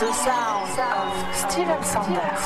The sound of Stephen Sondheim.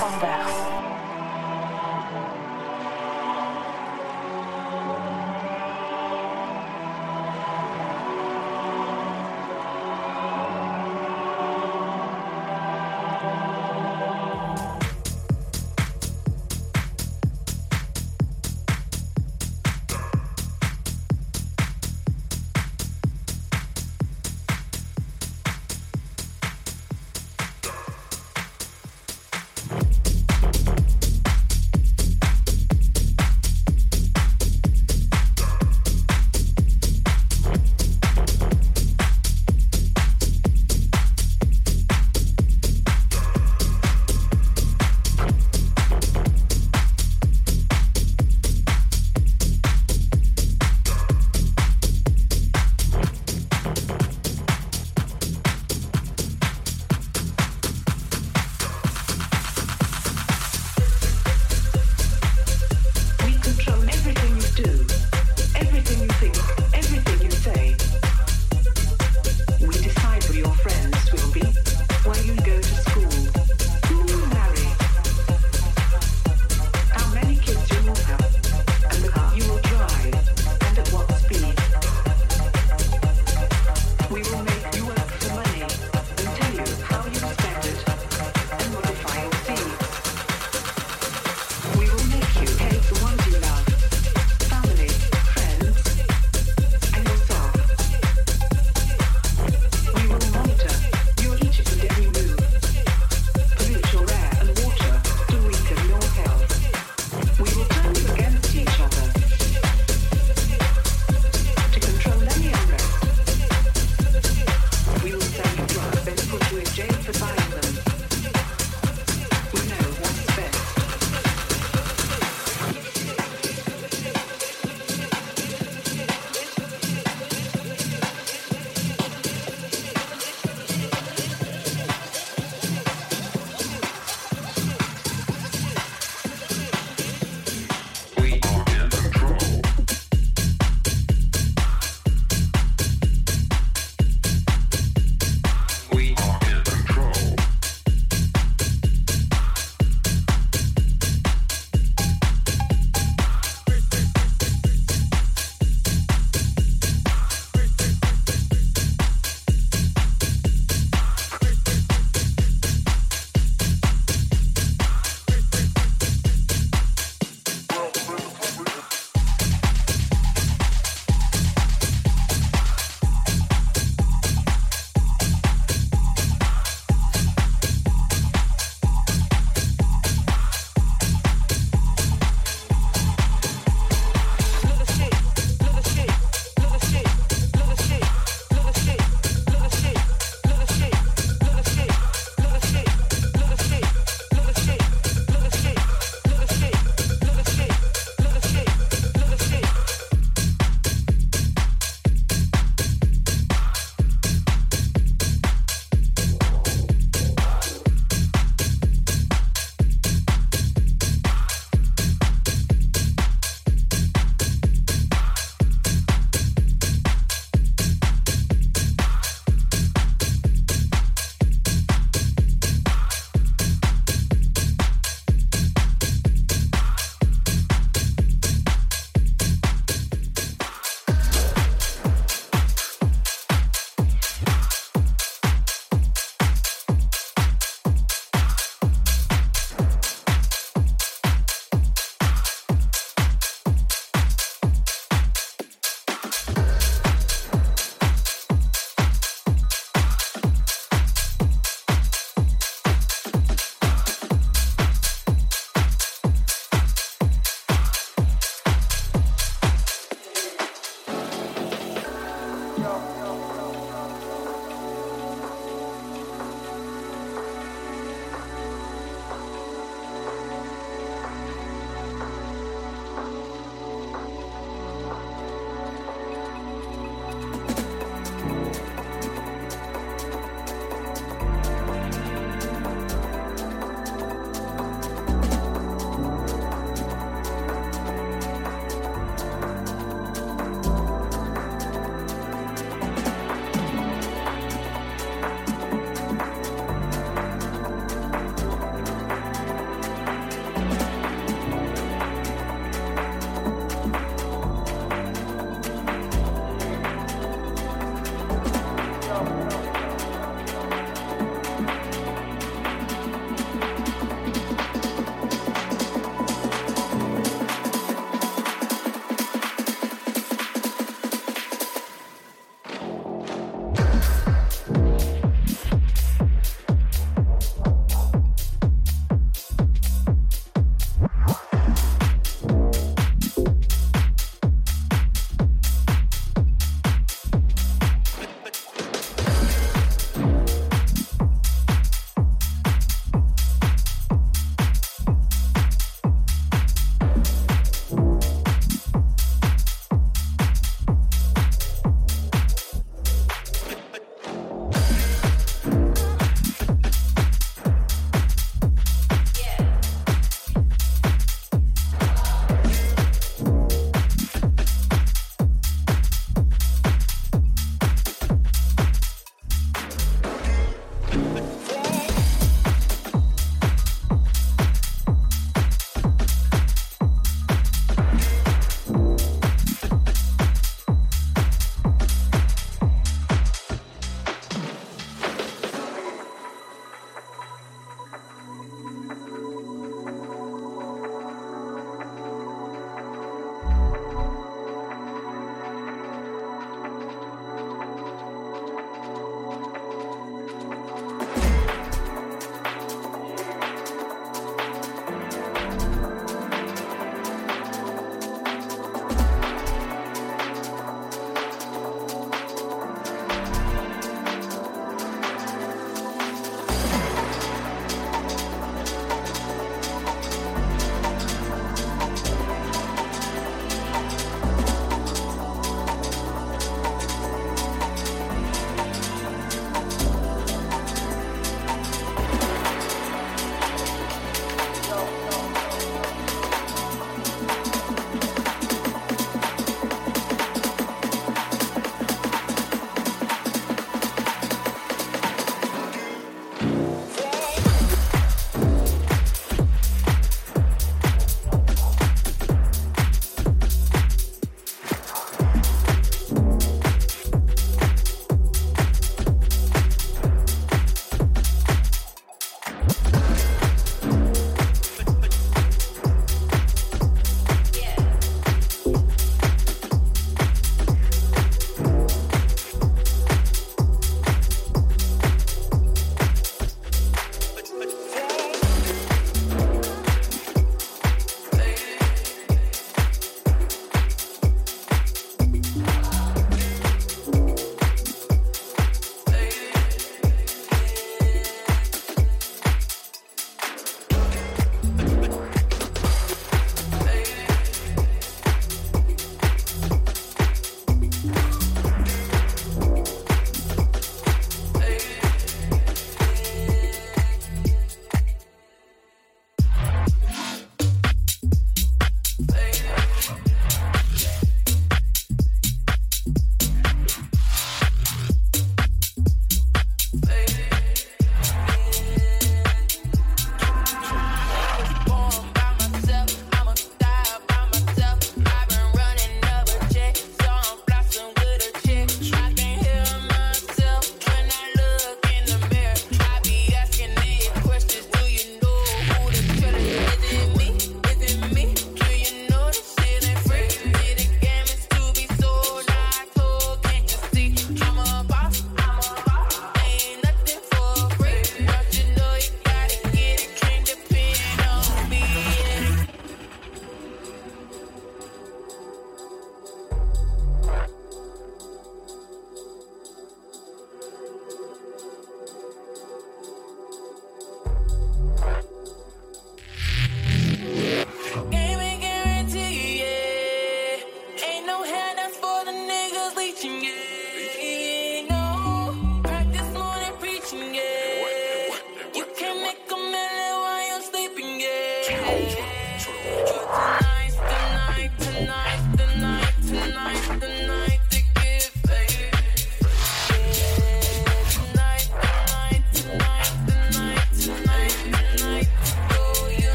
preaching it. No, practice more than preaching it. You can make a million while you're sleeping it. So tonight.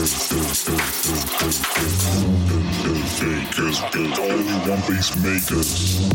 Fakers, and only one bass makers.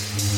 In the house,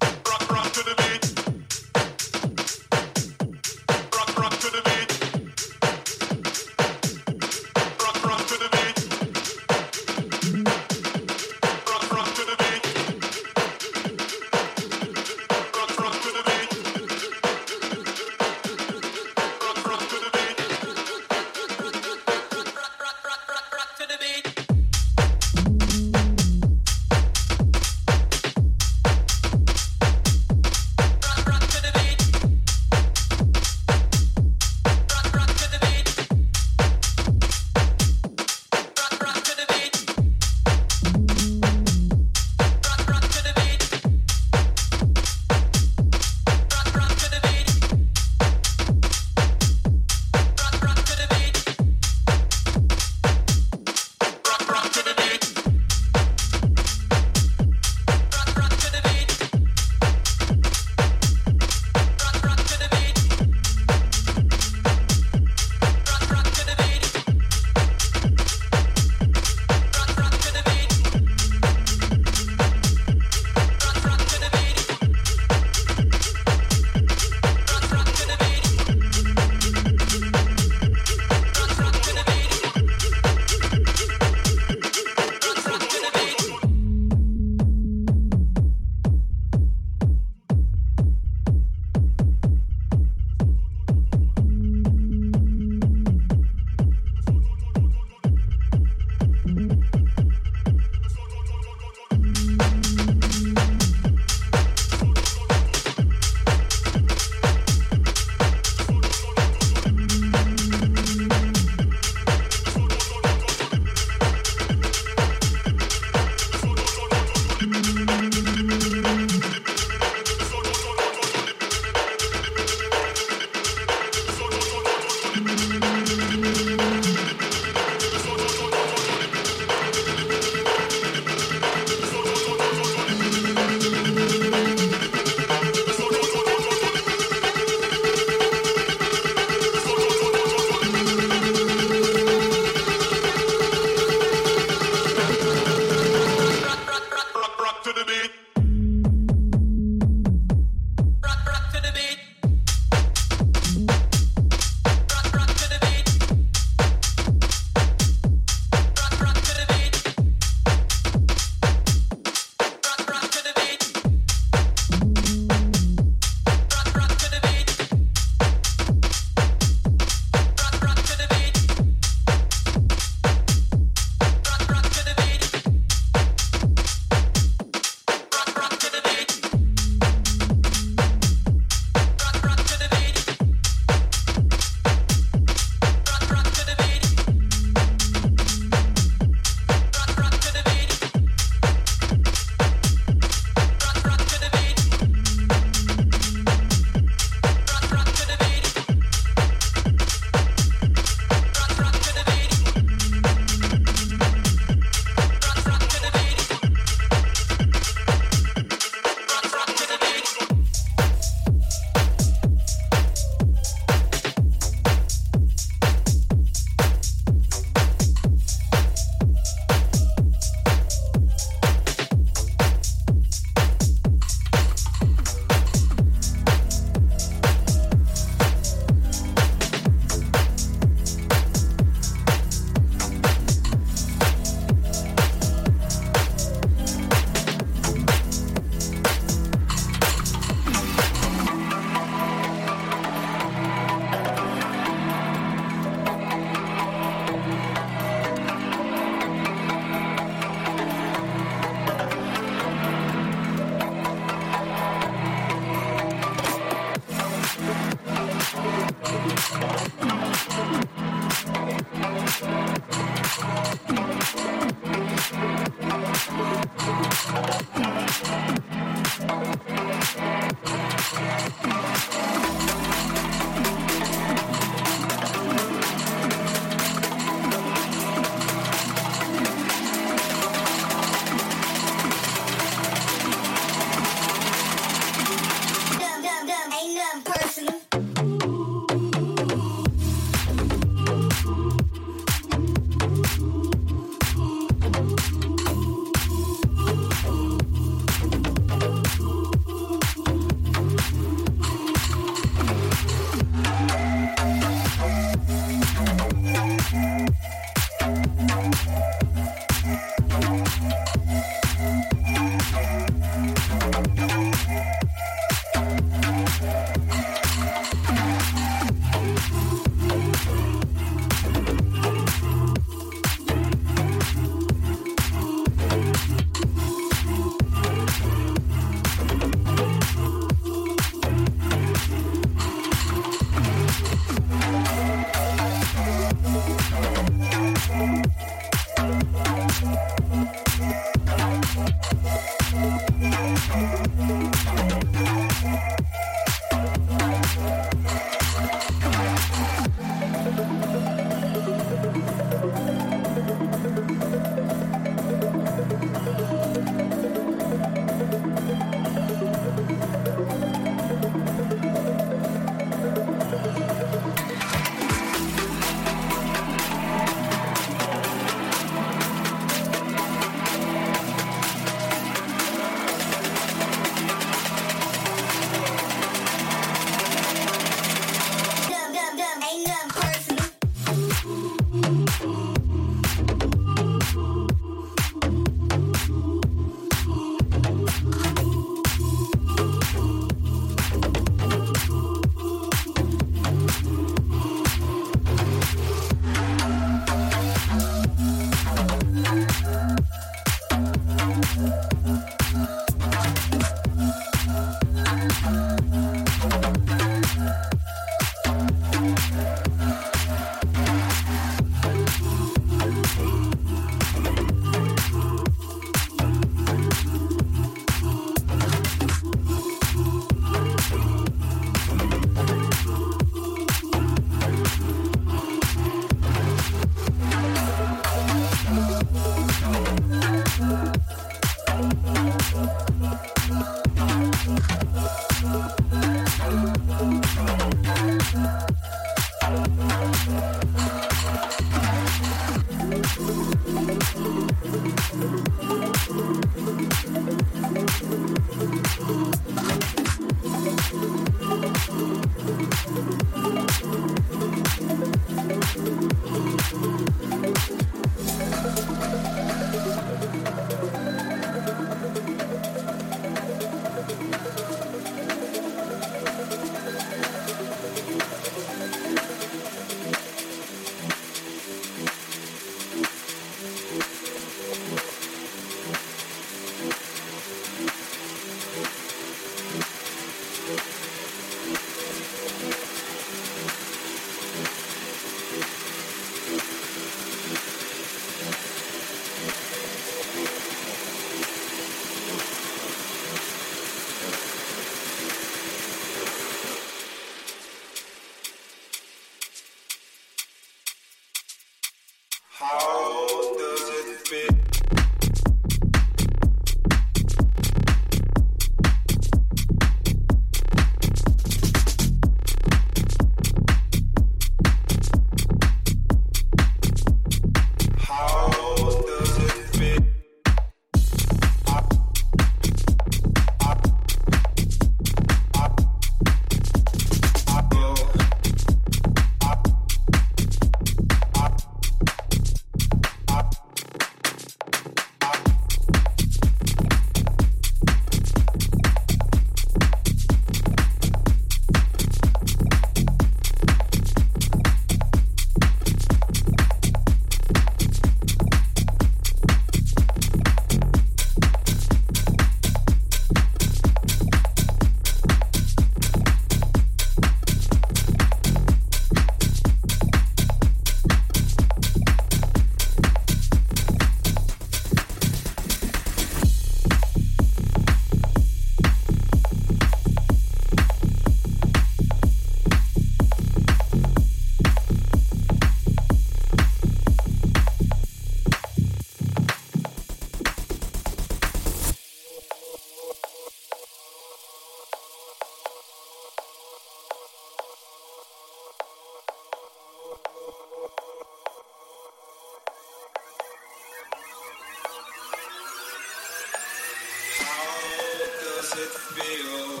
it feel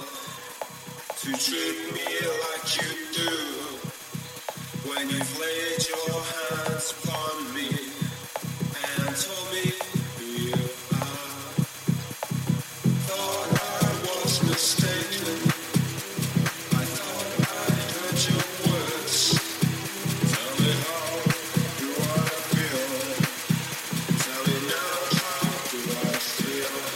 to treat me like you do when you've laid your hands upon me and told me who you are? Thought I was mistaken. I thought I heard your words. Tell me how do I feel? Tell me now how do I feel?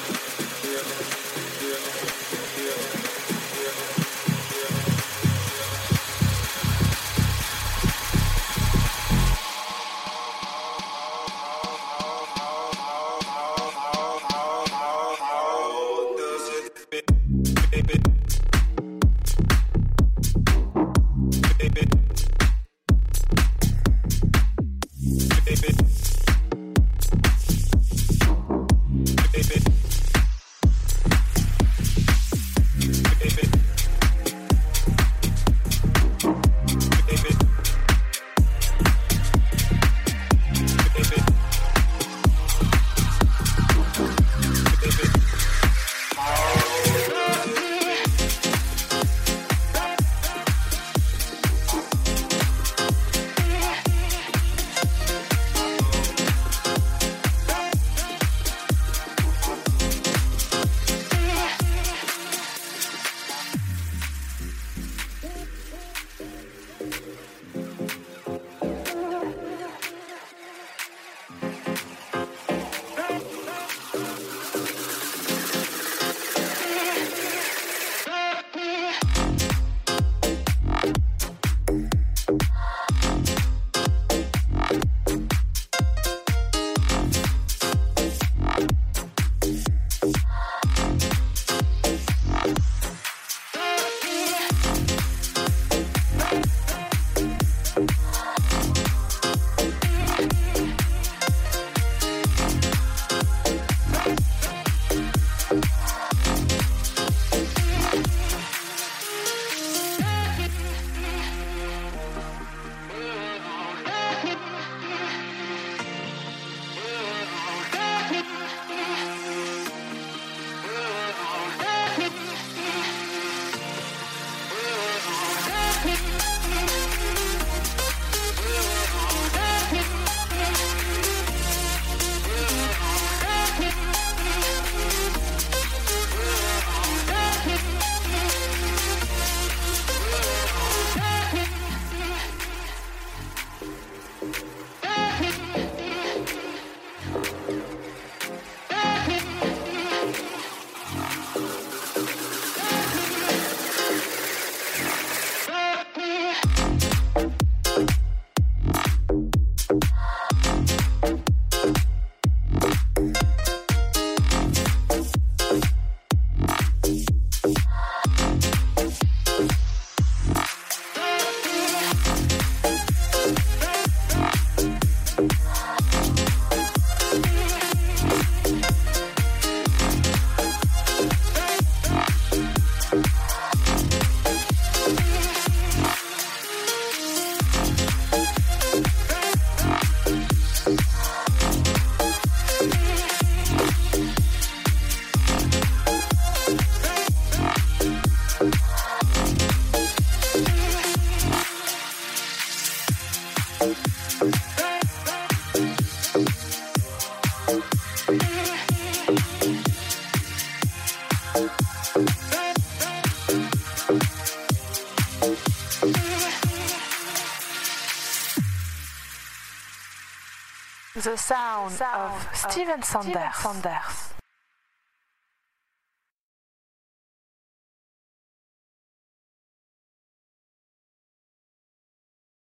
The sound of Stephen Sondheim.